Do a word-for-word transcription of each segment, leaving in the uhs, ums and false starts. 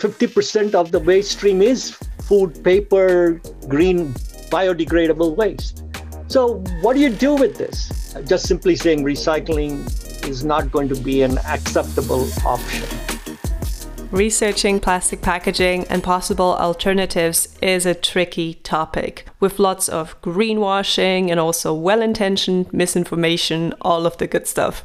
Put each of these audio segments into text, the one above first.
fifty percent of the waste stream is food, paper, green, biodegradable waste. So what do you do with this? Just simply saying recycling is not going to be an acceptable option. Researching plastic packaging and possible alternatives is a tricky topic, with lots of greenwashing and also well-intentioned misinformation, all of the good stuff.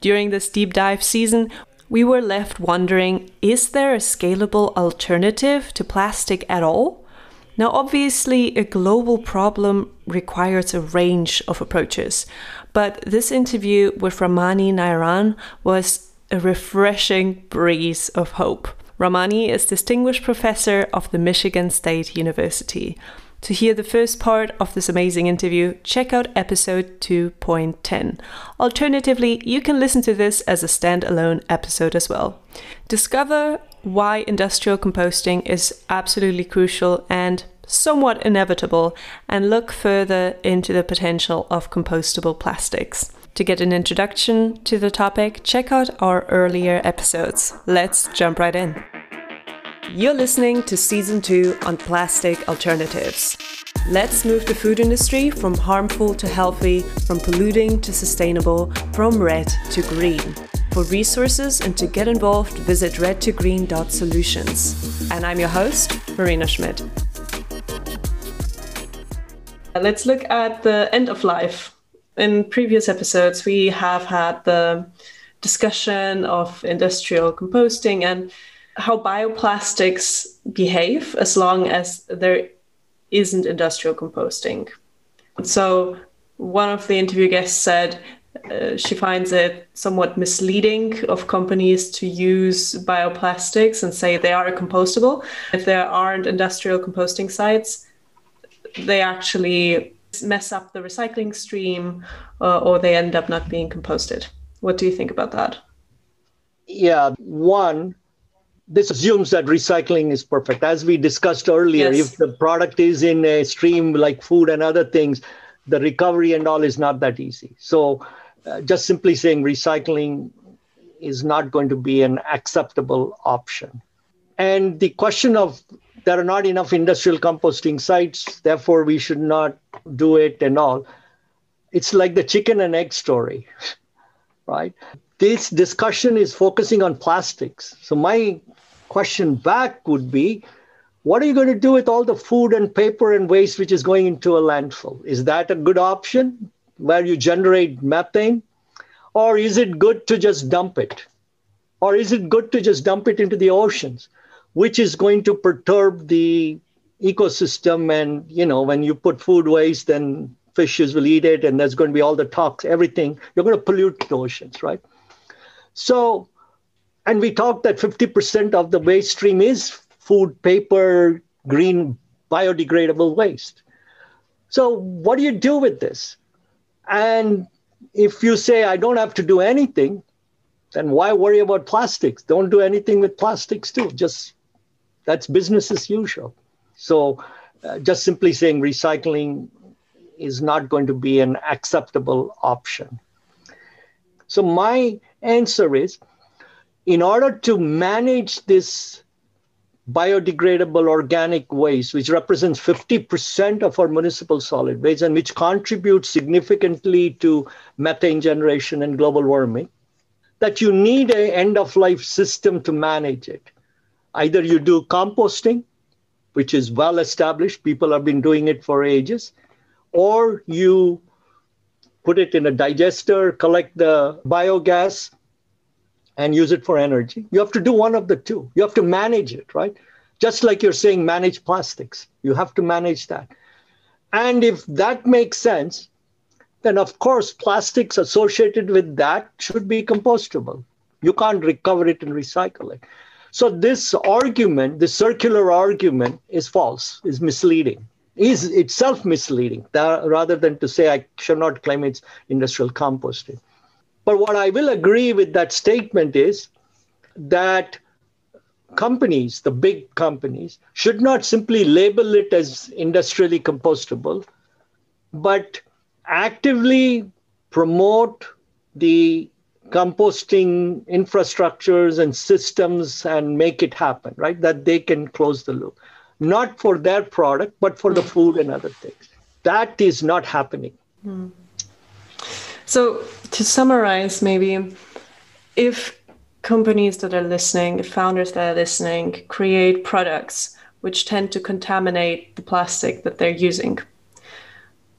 During this deep dive season, we were left wondering, is there a scalable alternative to plastic at all? Now, obviously, a global problem requires a range of approaches, but this interview with Ramani Nairan was a refreshing breeze of hope. Ramani is Distinguished Professor of the Michigan State University. To hear the first part of this amazing interview, check out episode two point ten. Alternatively, you can listen to this as a standalone episode as well. Discover why industrial composting is absolutely crucial and somewhat inevitable, and look further into the potential of compostable plastics. To get an introduction to the topic, check out our earlier episodes. Let's jump right in. You're listening to Season two on Plastic Alternatives. Let's move the food industry from harmful to healthy, from polluting to sustainable, from red to green. For resources and to get involved, visit red to green dot solutions. And I'm your host, Marina Schmidt. Let's look at the end of life. In previous episodes, we have had the discussion of industrial composting and how bioplastics behave as long as there isn't industrial composting. So one of the interview guests said uh, she finds it somewhat misleading of companies to use bioplastics and say they are compostable. If there aren't industrial composting sites, they actually mess up the recycling stream, uh, or they end up not being composted. What do you think about that? Yeah, one, this assumes that recycling is perfect. As we discussed earlier, yes. If the product is in a stream like food and other things, the recovery and all is not that easy. So uh, just simply saying recycling is not going to be an acceptable option. And the question of there are not enough industrial composting sites, therefore we should not do it and all. It's like the chicken and egg story, right? This discussion is focusing on plastics. So my question back would be, what are you going to do with all the food and paper and waste which is going into a landfill? Is that a good option where you generate methane? Or is it good to just dump it? Or is it good to just dump it into the oceans, which is going to perturb the ecosystem? And, you know, when you put food waste, then fishes will eat it, and there's going to be all the tox, everything. You're going to pollute the oceans, right? So, and we talked that fifty percent of the waste stream is food, paper, green, biodegradable waste. So what do you do with this? And if you say, I don't have to do anything, then why worry about plastics? Don't do anything with plastics too. Just that's business as usual. So uh, just simply saying recycling is not going to be an acceptable option. So my answer is, in order to manage this biodegradable organic waste, which represents fifty percent of our municipal solid waste and which contributes significantly to methane generation and global warming, that you need an end-of-life system to manage it. Either you do composting, which is well-established, people have been doing it for ages, or you put it in a digester, collect the biogas, and use it for energy. You have to do one of the two. You have to manage it, right? Just like you're saying, manage plastics. You have to manage that. And if that makes sense, then of course, plastics associated with that should be compostable. You can't recover it and recycle it. So this argument, the circular argument, is false, is misleading. Is itself misleading, that, rather than to say I should not claim it's industrial composting. But what I will agree with that statement is that companies, the big companies, should not simply label it as industrially compostable, but actively promote the composting infrastructures and systems and make it happen, right? That they can close the loop. Not for their product, but for the food and other things. That is not happening. Mm. So to summarize, maybe if companies that are listening, if founders that are listening, create products which tend to contaminate the plastic that they're using,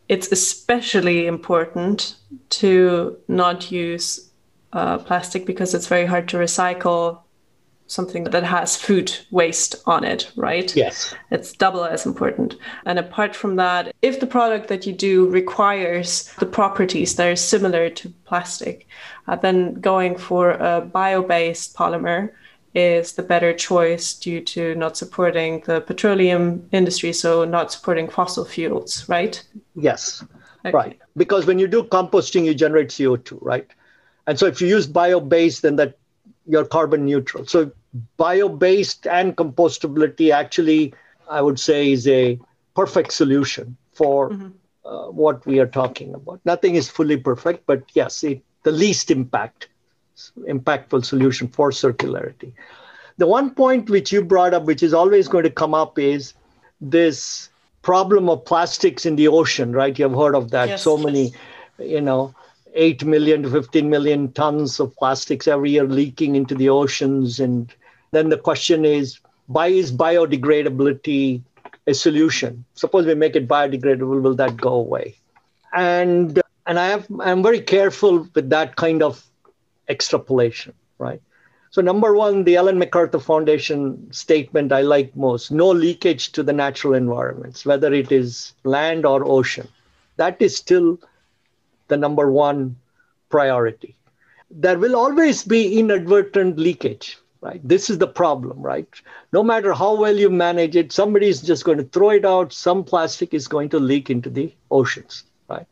it's especially important to not use uh, plastic because it's very hard to recycle something that has food waste on it, right? Yes. It's double as important. And apart from that, if the product that you do requires the properties that are similar to plastic, uh, then going for a bio-based polymer is the better choice due to not supporting the petroleum industry, so not supporting fossil fuels, right? Yes, okay. Right. Because when you do composting, you generate C O two, right? And so if you use bio-based, then that you're carbon neutral. So bio-based and compostability actually, I would say, is a perfect solution for mm-hmm. uh, what we are talking about. Nothing is fully perfect, but yes, it, the least impact, impactful solution for circularity. The one point which you brought up, which is always going to come up, is this problem of plastics in the ocean, right? You have heard of that. Yes, so yes. many, you know, eight million to fifteen million tons of plastics every year leaking into the oceans. And then the question is, why is biodegradability a solution? Suppose we make it biodegradable, will that go away? And and I have, I'm very careful with that kind of extrapolation, right? So number one, the Ellen MacArthur Foundation statement I like most, no leakage to the natural environments, whether it is land or ocean. That is still the number one priority. There will always be inadvertent leakage, right? This is the problem, right? No matter how well you manage it, somebody is just going to throw it out. Some plastic is going to leak into the oceans, right?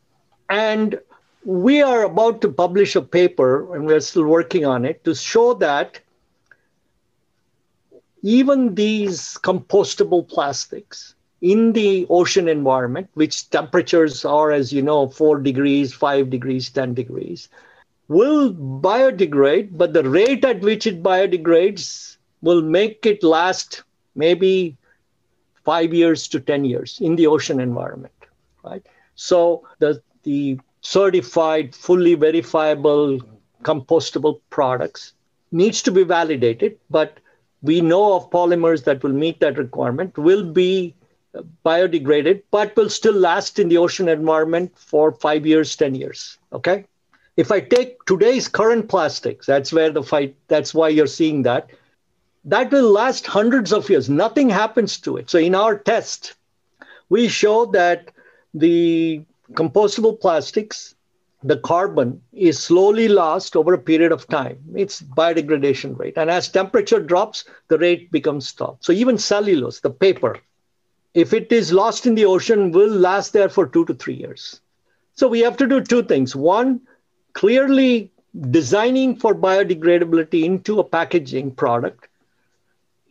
And we are about to publish a paper, and we're still working on it, to show that even these compostable plastics in the ocean environment, which temperatures are, as you know, four degrees, five degrees, ten degrees, will biodegrade, but the rate at which it biodegrades will make it last maybe five years to ten years in the ocean environment, right? So the, the certified, fully verifiable, compostable products needs to be validated, but we know of polymers that will meet that requirement, will be biodegraded, but will still last in the ocean environment for five years, ten years, okay? If I take today's current plastics, that's where the fight, that's why you're seeing that, that will last hundreds of years. Nothing happens to it. So in our test, we show that the compostable plastics, the carbon is slowly lost over a period of time. It's biodegradation rate. And as temperature drops, the rate becomes stopped. So even cellulose, the paper, if it is lost in the ocean, will last there for two to three years. So we have to do two things. One, clearly designing for biodegradability into a packaging product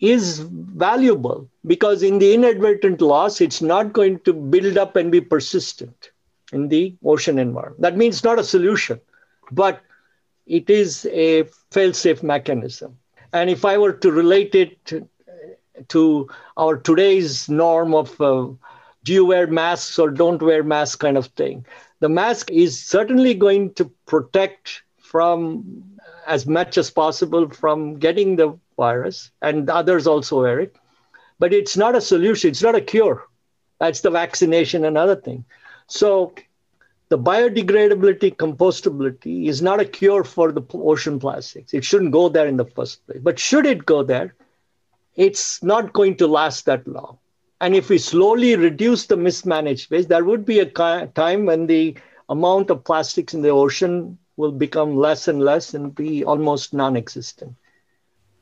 is valuable because in the inadvertent loss, it's not going to build up and be persistent in the ocean environment. That means not a solution, but it is a fail-safe mechanism. And if I were to relate it to, to our today's norm of uh, do you wear masks or don't wear masks kind of thing. The mask is certainly going to protect from as much as possible from getting the virus, and others also wear it, but it's not a solution, it's not a cure. That's the vaccination and other thing. So the biodegradability, compostability is not a cure for the ocean plastics. It shouldn't go there in the first place, but should it go there, it's not going to last that long. And if we slowly reduce the mismanaged waste, there would be a time when the amount of plastics in the ocean will become less and less and be almost non-existent.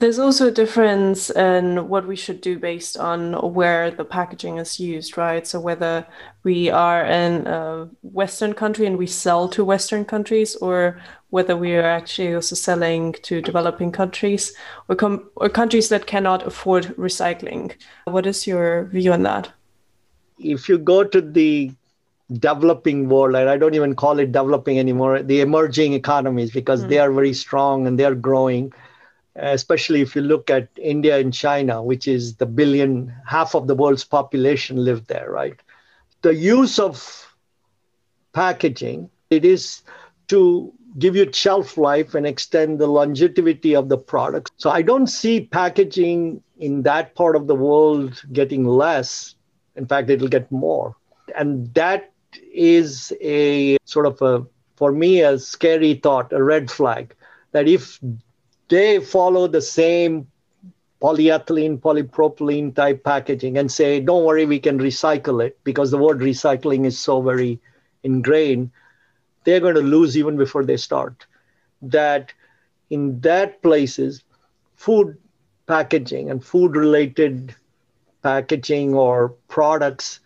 There's also a difference in what we should do based on where the packaging is used, right? So whether we are in a Western country and we sell to Western countries, or whether we are actually also selling to developing countries or, com- or countries that cannot afford recycling. What is your view on that? If you go to the developing world, and I don't even call it developing anymore, the emerging economies, because mm. they are very strong and they're growing, especially if you look at India and China, which is the billion, half of the world's population live there, right? The use of packaging, it is to give you shelf life and extend the longevity of the product. So I don't see packaging in that part of the world getting less. In fact, it'll get more. And that is a sort of a, for me, a scary thought, a red flag, that if they follow the same polyethylene, polypropylene type packaging and say, don't worry, we can recycle it, because the word recycling is so very ingrained, they're going to lose even before they start. That in that places, food packaging and food-related packaging or products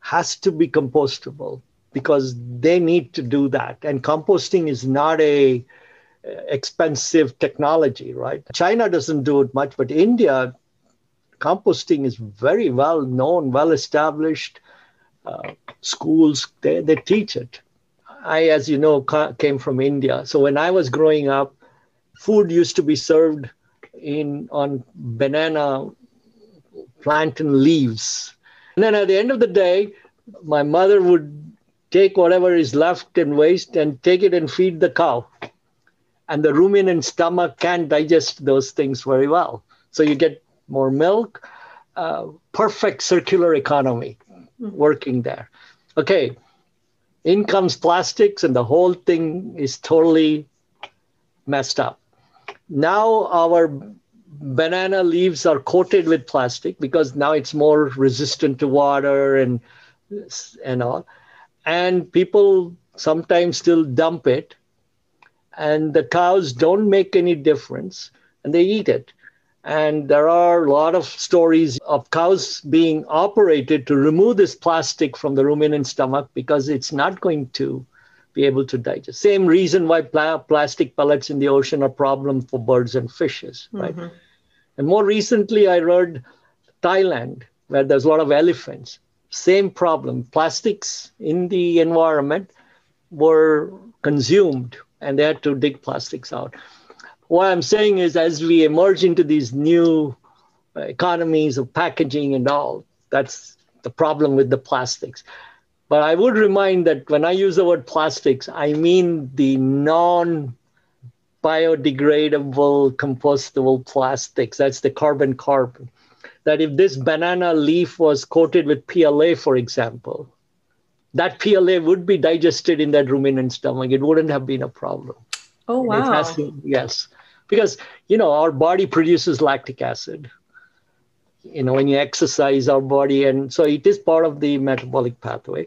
has to be compostable, because they need to do that. And composting is not a expensive technology, right? China doesn't do it much, but India, composting is very well known, well established. Uh, schools, they, they teach it. I, as you know, ca- came from India. So when I was growing up, food used to be served in on banana plantain leaves. And then at the end of the day, my mother would take whatever is left and waste and take it and feed the cow. And the ruminant stomach can't digest those things very well. So you get more milk, uh, perfect circular economy working there. Okay, in comes plastics and the whole thing is totally messed up. Now our banana leaves are coated with plastic because now it's more resistant to water and and all. And people sometimes still dump it. And the cows don't make any difference and they eat it. And there are a lot of stories of cows being operated to remove this plastic from the ruminant stomach because it's not going to be able to digest. Same reason why pl- plastic pellets in the ocean are a problem for birds and fishes, right? Mm-hmm. And more recently, I read Thailand, where there's a lot of elephants. Same problem. Plastics in the environment were consumed and they had to dig plastics out. What I'm saying is, as we emerge into these new economies of packaging and all, that's the problem with the plastics. But I would remind that when I use the word plastics, I mean the non-biodegradable, compostable plastics. That's the carbon-carbon. That if this banana leaf was coated with P L A, for example, that P L A would be digested in that ruminant stomach. It wouldn't have been a problem. Oh, wow. It has to, yes. Because, you know, our body produces lactic acid. You know, when you exercise our body, and so it is part of the metabolic pathway.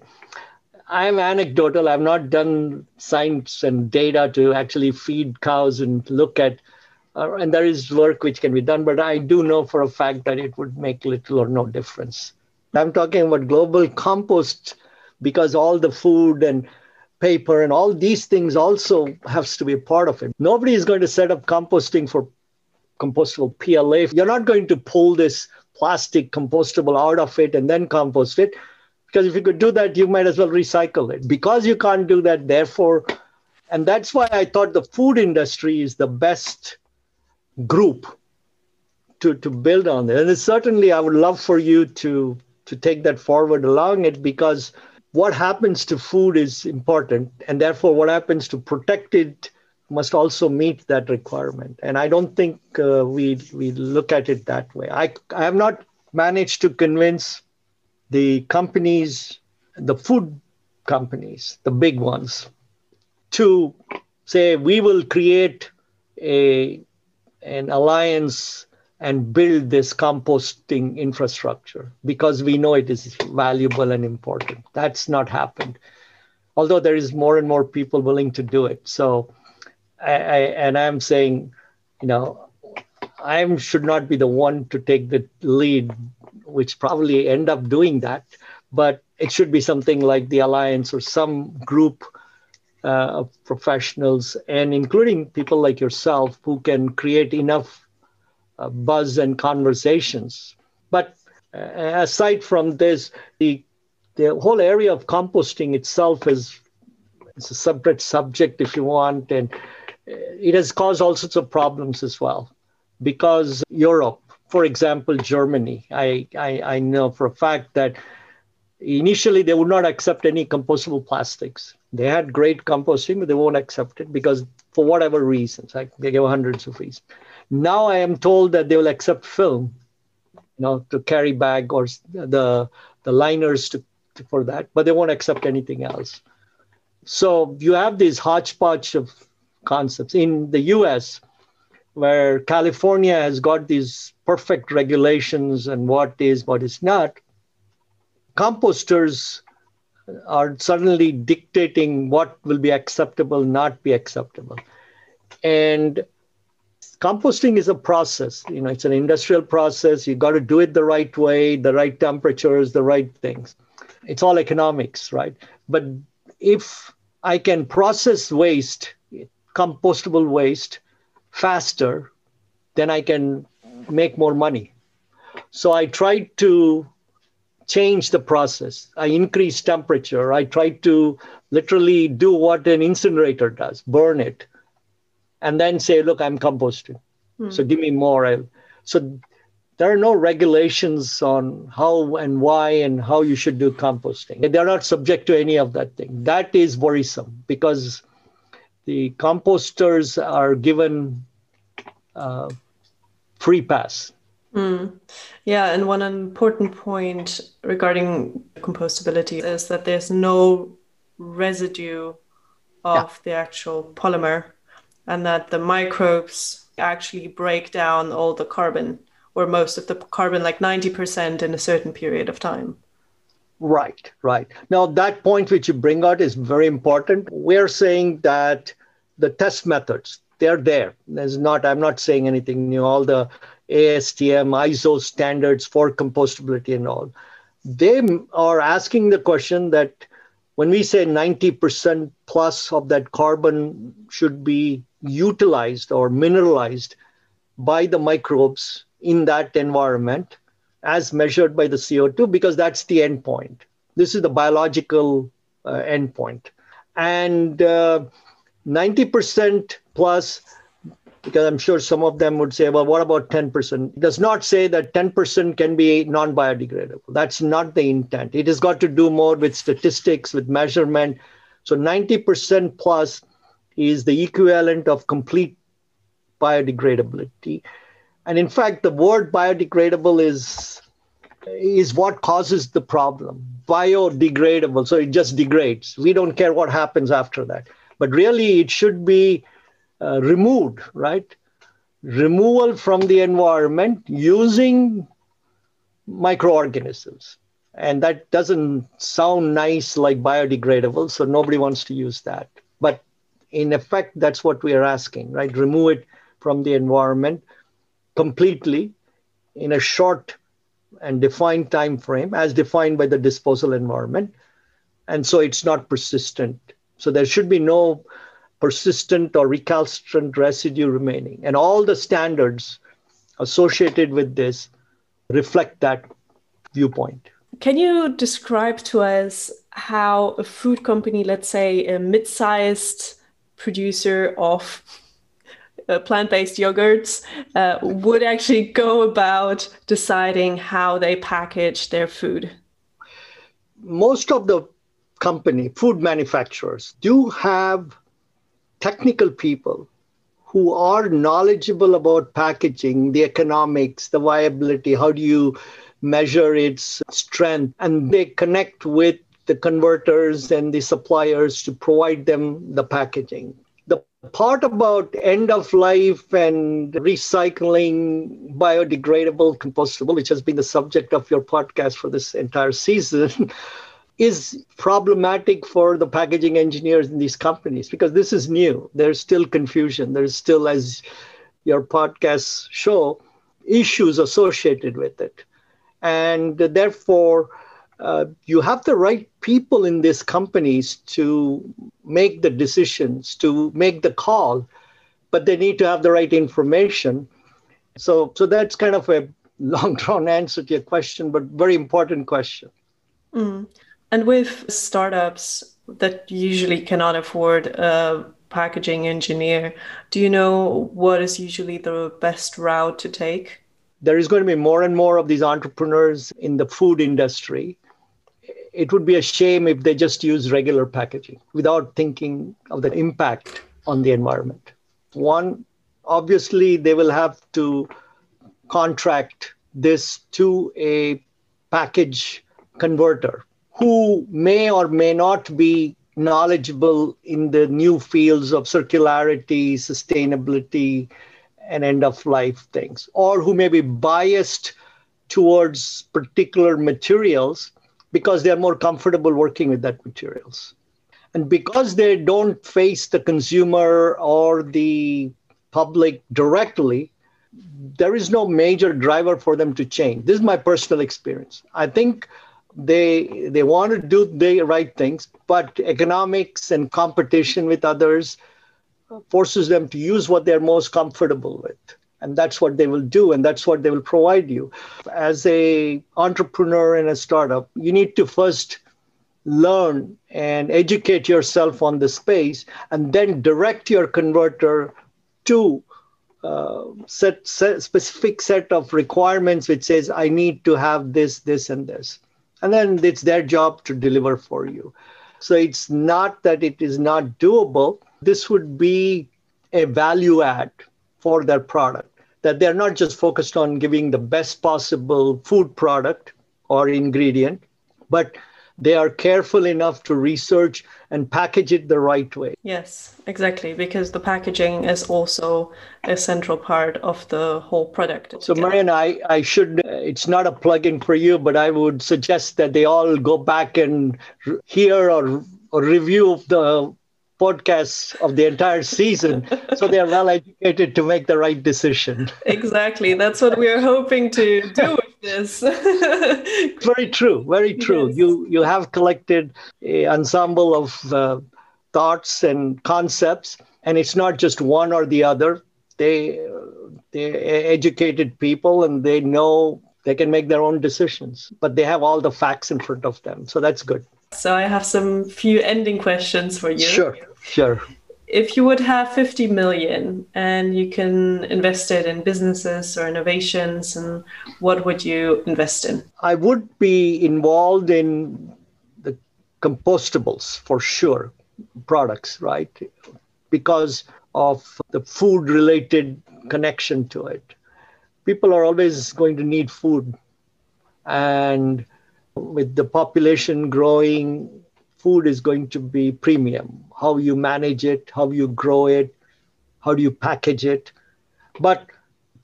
I'm anecdotal. I've not done science and data to actually feed cows and look at, uh, and there is work which can be done, but I do know for a fact that it would make little or no difference. I'm talking about global compost, because all the food and paper and all these things also has to be a part of it. Nobody is going to set up composting for compostable P L A. You're not going to pull this plastic compostable out of it and then compost it, because if you could do that, you might as well recycle it. Because you can't do that, therefore, and that's why I thought the food industry is the best group to, to build on this. And it's certainly, I would love for you to, to take that forward along it, because what happens to food is important, and therefore what happens to protect it must also meet that requirement. And I don't think uh, we we look at it that way. I, I have not managed to convince the companies, the food companies, the big ones, to say we will create a an alliance and build this composting infrastructure because we know it is valuable and important. That's not happened. Although there is more and more people willing to do it. So, I, I, and I'm saying, you know, I should not be the one to take the lead, which probably end up doing that, but it should be something like the Alliance or some group uh, of professionals, and including people like yourself who can create enough Uh, buzz and conversations. But uh, aside from this, the the whole area of composting itself is it's a separate subject, if you want, and it has caused all sorts of problems as well. Because Europe, for example, Germany, I, I, I know for a fact that initially they would not accept any compostable plastics. They had great composting, but they won't accept it because for whatever reasons, like they gave hundreds of reasons. Now I am told that they will accept film, you know, to carry bag or the, the liners to, to, for that, but they won't accept anything else. So you have this hodgepodge of concepts. In the U S, where California has got these perfect regulations and what is, what is not, composters are suddenly dictating what will be acceptable, not be acceptable. And composting is a process. You know, it's an industrial process. You got to do it the right way, the right temperatures, the right things. It's all economics, right? But if I can process waste, compostable waste, faster, then I can make more money. So I tried to change the process. I increased temperature. I tried to literally do what an incinerator does, burn it, and then say, look, I'm composting. Mm. So give me more. I'll... So there are no regulations on how and why and how you should do composting. They're not subject to any of that thing. That is worrisome because the composters are given uh, free pass. Mm. Yeah, and one important point regarding compostability is that there's no residue of yeah. the actual polymer, and that the microbes actually break down all the carbon, or most of the carbon, like ninety percent in a certain period of time. Right, right. Now, that point which you bring out is very important. We're saying that the test methods, they're there. There's not, I'm not saying anything new. All the A S T M, I S O standards for compostability and all. They are asking the question that when we say ninety percent plus of that carbon should be utilized or mineralized by the microbes in that environment as measured by the C O two, because that's the end point. This is the biological uh, end point. And uh, ninety percent plus, because I'm sure some of them would say, well, what about ten percent? It does not say that ten percent can be non-biodegradable. That's not the intent. It has got to do more with statistics, with measurement. So ninety percent plus is the equivalent of complete biodegradability. And in fact, the word biodegradable is, is what causes the problem. Biodegradable, so it just degrades. We don't care what happens after that. But really, it should be uh, removed, right? Removal from the environment using microorganisms. And that doesn't sound nice like biodegradable, so nobody wants to use that. But in effect, that's what we are asking, right? Remove it from the environment completely in a short and defined time frame as defined by the disposal environment. And so it's not persistent. So there should be no persistent or recalcitrant residue remaining. And all the standards associated with this reflect that viewpoint. Can you describe to us how a food company, let's say a mid-sized producer of Uh, plant-based yogurts uh, would actually go about deciding how they package their food? Most of the company, food manufacturers, do have technical people who are knowledgeable about packaging, the economics, the viability, how do you measure its strength, and they connect with the converters and the suppliers to provide them the packaging. The part about end of life and recycling, biodegradable, compostable, which has been the subject of your podcast for this entire season, is problematic for the packaging engineers in these companies because this is new. There's still confusion. There's still, as your podcasts show, issues associated with it. And therefore, uh, you have the right people in these companies to make the decisions, to make the call, but they need to have the right information. So, so that's kind of a long-drawn answer to your question, but very important question. Mm. And with startups that usually cannot afford a packaging engineer, do you know what is usually the best route to take? There is going to be more and more of these entrepreneurs in the food industry. It would be a shame if they just use regular packaging without thinking of the impact on the environment. One, obviously, they will have to contract this to a package converter who may or may not be knowledgeable in the new fields of circularity, sustainability, and end-of-life things, or who may be biased towards particular materials because they are more comfortable working with that materials. And because they don't face the consumer or the public directly, there is no major driver for them to change. This is my personal experience. I think they they want to do the right things, but economics and competition with others forces them to use what they're most comfortable with. And that's what they will do, and that's what they will provide you. As an entrepreneur and a startup, you need to first learn and educate yourself on the space, and then direct your converter to uh, set, set specific set of requirements which says, I need to have this, this, and this. And then it's their job to deliver for you. So it's not that it is not doable. This would be a value add for their product, that they're not just focused on giving the best possible food product or ingredient, but they are careful enough to research and package it the right way. Yes, exactly, because the packaging is also a central part of the whole product. So Marina, I, I should, it's not a plug-in for you, but I would suggest that they all go back and hear or, or review the podcasts of the entire season so they are well educated to make the right decision. Exactly. That's what we are hoping to do with this. Very true. Very true. Yes. You you have collected an ensemble of uh, thoughts and concepts, and it's not just one or the other. They uh, they're educated people, and they know they can make their own decisions, but they have all the facts in front of them. So that's good. So I have some few ending questions for you. Sure, sure. If you would have fifty million and you can invest it in businesses or innovations, and what would you invest in? I would be involved in the compostables for sure, products, right? Because of the food related connection to it. People are always going to need food, and with the population growing, food is going to be premium. How you manage it, how you grow it, how do you package it. But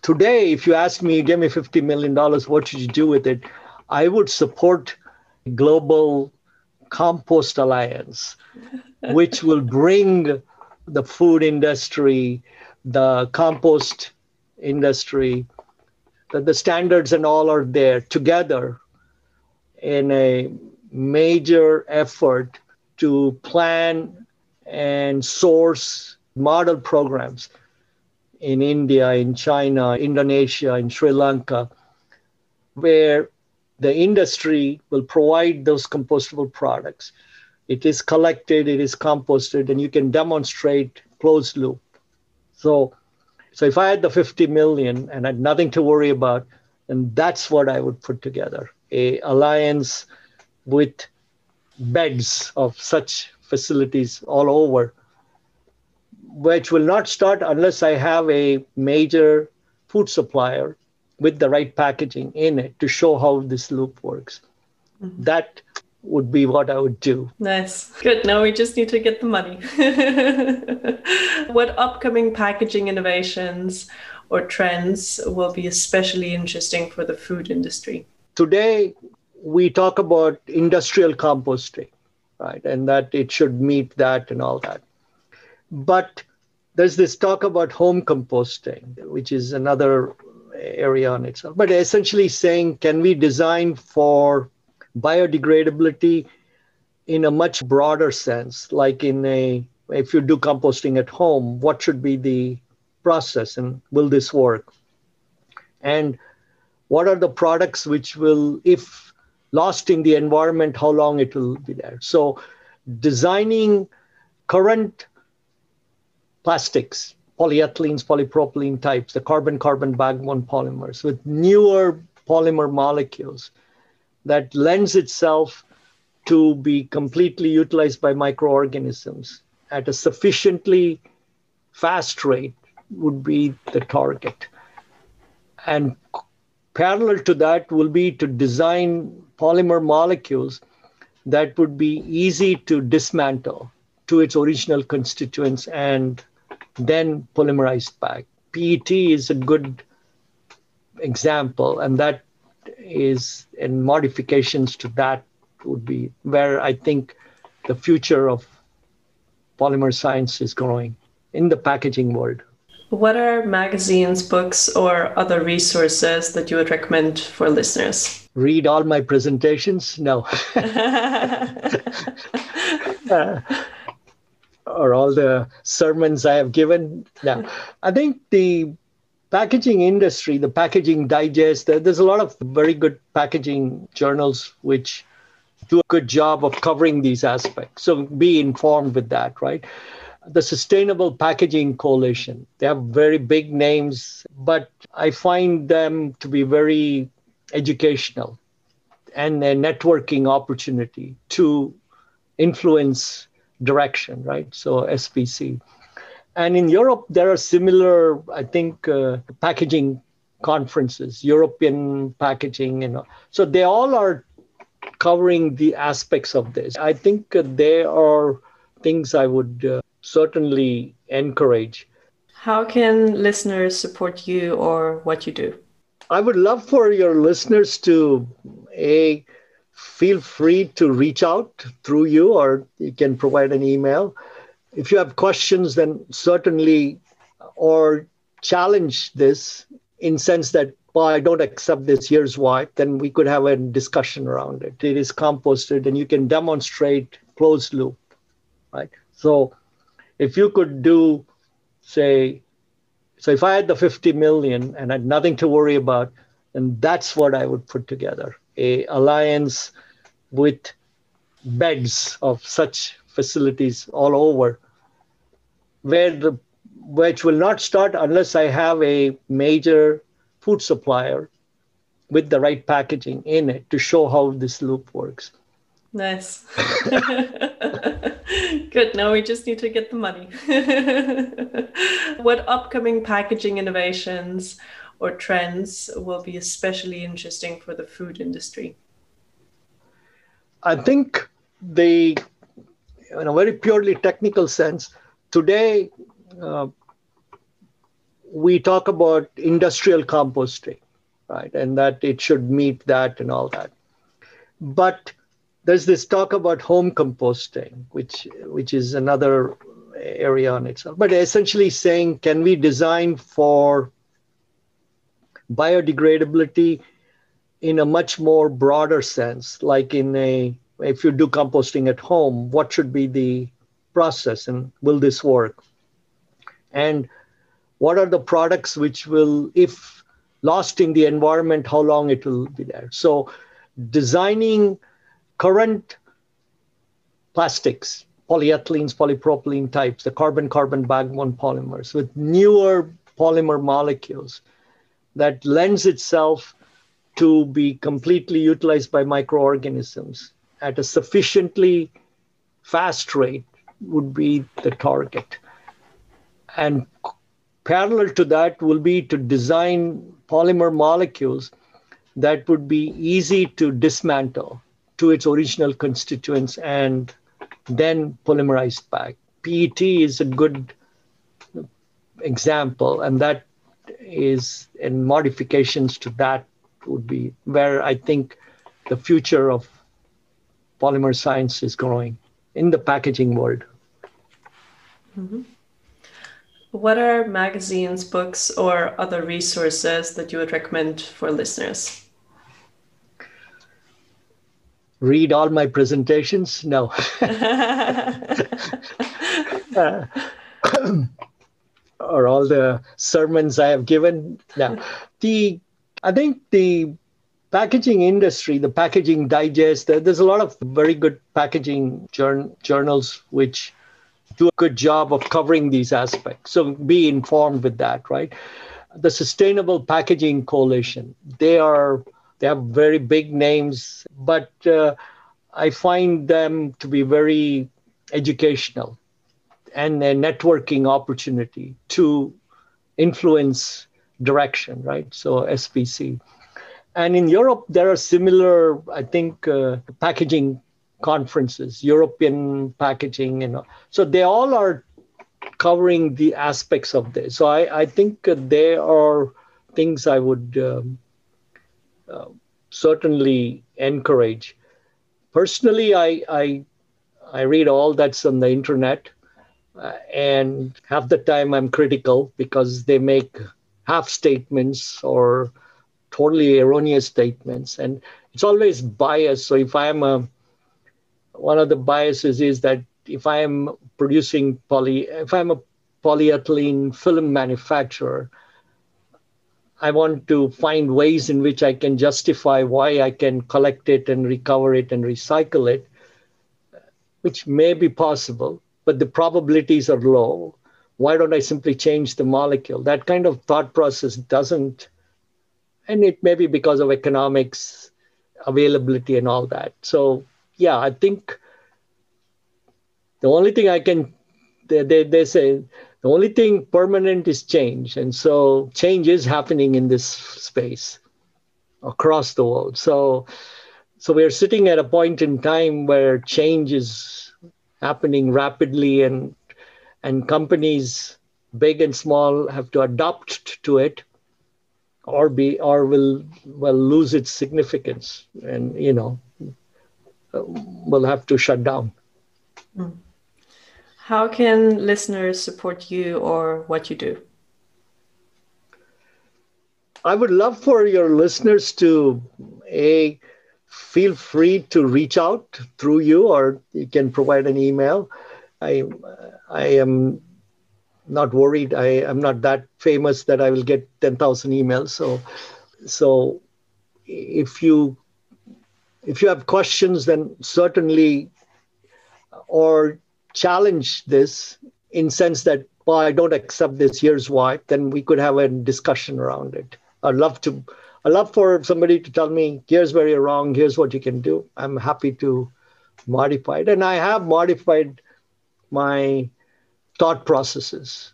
today, if you ask me, give me fifty million dollars, what should you do with it? I would support Global Compost Alliance, which will bring the food industry, the compost industry, the, the standards and all are there together in a major effort to plan and source model programs in India, in China, Indonesia, in Sri Lanka, where the industry will provide those compostable products. It is collected, it is composted, and you can demonstrate closed loop. So, so if I had the fifty million and I had nothing to worry about, then that's what I would put together. A alliance with beds of such facilities all over, which will not start unless I have a major food supplier with the right packaging in it to show how this loop works. Mm-hmm. That would be what I would do. Nice. Good. Now we just need to get the money. What upcoming packaging innovations or trends will be especially interesting for the food industry? Today, we talk about industrial composting, right? And that it should meet that and all that. But there's this talk about home composting, which is another area on itself. But essentially saying, can we design for biodegradability in a much broader sense? Like in a, if you do composting at home, what should be the process and will this work? And what are the products which will, if lost in the environment, how long it will be there. So designing current plastics, polyethylenes, polypropylene types, the carbon-carbon backbone polymers with newer polymer molecules that lends itself to be completely utilized by microorganisms at a sufficiently fast rate would be the target. And parallel to that will be to design polymer molecules that would be easy to dismantle to its original constituents and then polymerized back. P E T is a good example, and that is, and modifications to that would be where I think the future of polymer science is growing in the packaging world. What are magazines, books, or other resources that you would recommend for listeners? Read all my presentations? No. uh, or all the sermons I have given? No. I think the packaging industry, the Packaging Digest, there's a lot of very good packaging journals which do a good job of covering these aspects. So be informed with that, right? The Sustainable Packaging Coalition, they have very big names, but I find them to be very educational and a networking opportunity to influence direction, right? So S P C. And in Europe, there are similar, I think, uh, packaging conferences, European packaging, you know. So they all are covering the aspects of this. I think they are things I would uh, certainly encourage. How can listeners support you or what you do? I would love for your listeners to, A, feel free to reach out through you, or you can provide an email. If you have questions, then certainly, or challenge this in sense that, well, I don't accept this, here's why, then we could have a discussion around it. It is composted and you can demonstrate closed loop, right? So if you could do, say, so if I had the fifty million and had nothing to worry about, then that's what I would put together, a alliance with beds of such facilities all over, where the, which will not start unless I have a major food supplier with the right packaging in it to show how this loop works. Nice. Good. Now we just need to get the money. What upcoming packaging innovations or trends will be especially interesting for the food industry? I think the, in a very purely technical sense, today uh, we talk about industrial composting, right? And that it should meet that and all that. But there's this talk about home composting, which which is another area on itself. But essentially saying, can we design for biodegradability in a much more broader sense? Like in a, if you do composting at home, what should be the process and will this work? And what are the products which will, if lost in the environment, how long it will be there? So designing current plastics, polyethylenes, polypropylene types, the carbon-carbon backbone polymers with newer polymer molecules that lends itself to be completely utilized by microorganisms at a sufficiently fast rate would be the target. And parallel to that will be to design polymer molecules that would be easy to dismantle to its original constituents and then polymerized back. P E T is a good example, and that is, and modifications to that would be where I think the future of polymer science is growing in the packaging world. Mm-hmm. What are magazines, books, or other resources that you would recommend for listeners? Read all my presentations? No. uh, or all the sermons I have given? No. The, I think the packaging industry, the Packaging Digest, there's a lot of very good packaging jour- journals which do a good job of covering these aspects. So be informed with that, right? The Sustainable Packaging Coalition, they are they have very big names, but uh, I find them to be very educational and a networking opportunity to influence direction, right? So S P C. And in Europe, there are similar, I think, uh, packaging conferences, European Packaging, you know. So they all are covering the aspects of this. So I, I think they are things I would um, uh, certainly encourage. Personally, I, I I read all that's on the internet, uh, and half the time I'm critical because they make half statements or totally erroneous statements, and it's always biased. So if I am a one of the biases is that if I am producing poly, if I'm a polyethylene film manufacturer, I want to find ways in which I can justify why I can collect it and recover it and recycle it, which may be possible, but the probabilities are low. Why don't I simply change the molecule? That kind of thought process doesn't, and it may be because of economics, availability, and all that. So yeah, I think the only thing I can, they, they, they say, the only thing permanent is change. And so change is happening in this space across the world. So, so we are sitting at a point in time where change is happening rapidly, and, and companies, big and small, have to adapt to it or be, or will, will lose its significance. And, you know, will have to shut down. How can listeners support you or what you do? I would love for your listeners to a, feel free to reach out through you, or you can provide an email. I, I am not worried. I am not that famous that I will get ten thousand emails. So, so if you If you have questions, then certainly, or challenge this in sense that, well, I don't accept this, here's why, then we could have a discussion around it. I'd love to, I'd love for somebody to tell me, here's where you're wrong, here's what you can do. I'm happy to modify it. And I have modified my thought processes.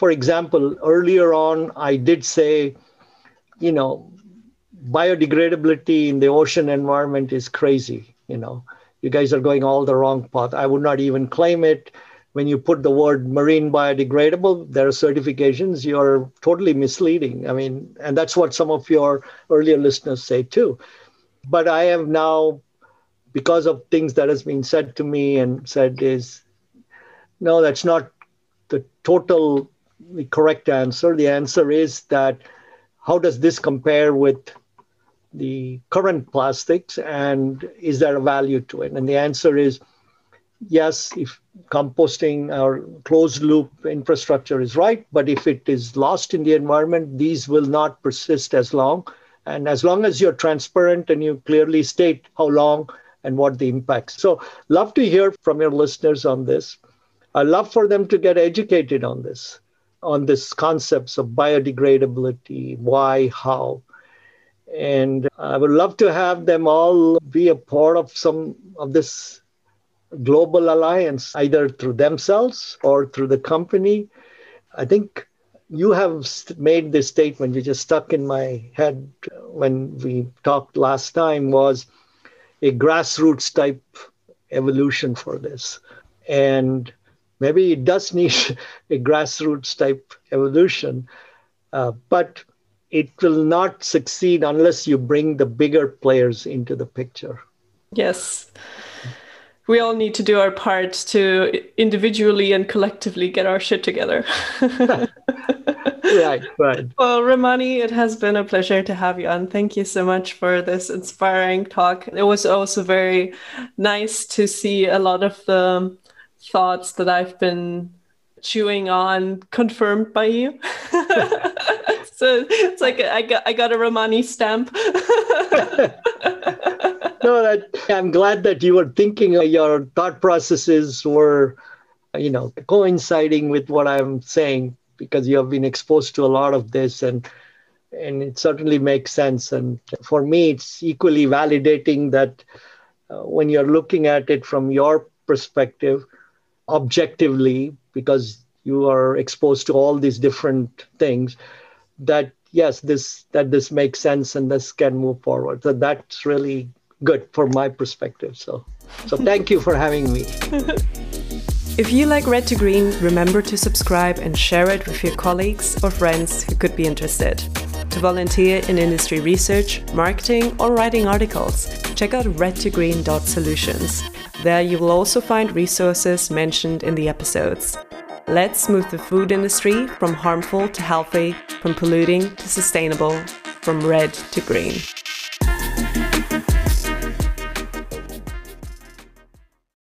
For example, earlier on, I did say, you know, biodegradability in the ocean environment is crazy. You know, you guys are going all the wrong path. I would not even claim it. When you put the word marine biodegradable, there are certifications, you're totally misleading. I mean, and that's what some of your earlier listeners say too. But I have now, because of things that has been said to me and said is, no, that's not the total the correct answer. The answer is that, how does this compare with the current plastics, and is there a value to it? And the answer is yes, if composting or closed loop infrastructure is right, but if it is lost in the environment, these will not persist as long. And as long as you're transparent and you clearly state how long and what the impacts. So love to hear from your listeners on this. I'd love for them to get educated on this, on this concepts of biodegradability, why, how. And I would love to have them all be a part of some of this global alliance, either through themselves or through the company. I think you have made this statement, you just stuck in my head when we talked last time, was a grassroots type evolution for this. And maybe it does need a grassroots type evolution, uh, but it will not succeed unless you bring the bigger players into the picture. Yes. We all need to do our part to individually and collectively get our shit together. Right, right. Well, Ramani, it has been a pleasure to have you on. Thank you so much for this inspiring talk. It was also very nice to see a lot of the thoughts that I've been chewing on confirmed by you. So it's like I got I got a Ramani stamp. No, that, I'm glad that you were thinking. Your thought processes were, you know, coinciding with what I'm saying, because you have been exposed to a lot of this, and and it certainly makes sense. And for me, it's equally validating that uh, when you're looking at it from your perspective, objectively, because you are exposed to all these different things, that yes, this that this makes sense and this can move forward. So that's really good from my perspective. So, so thank you for having me. If you like Red to Green, remember to subscribe and share it with your colleagues or friends who could be interested. To volunteer in industry research, marketing, or writing articles, check out red to green dot solutions. There you will also find resources mentioned in the episodes. Let's move the food industry from harmful to healthy, from polluting to sustainable, from red to green.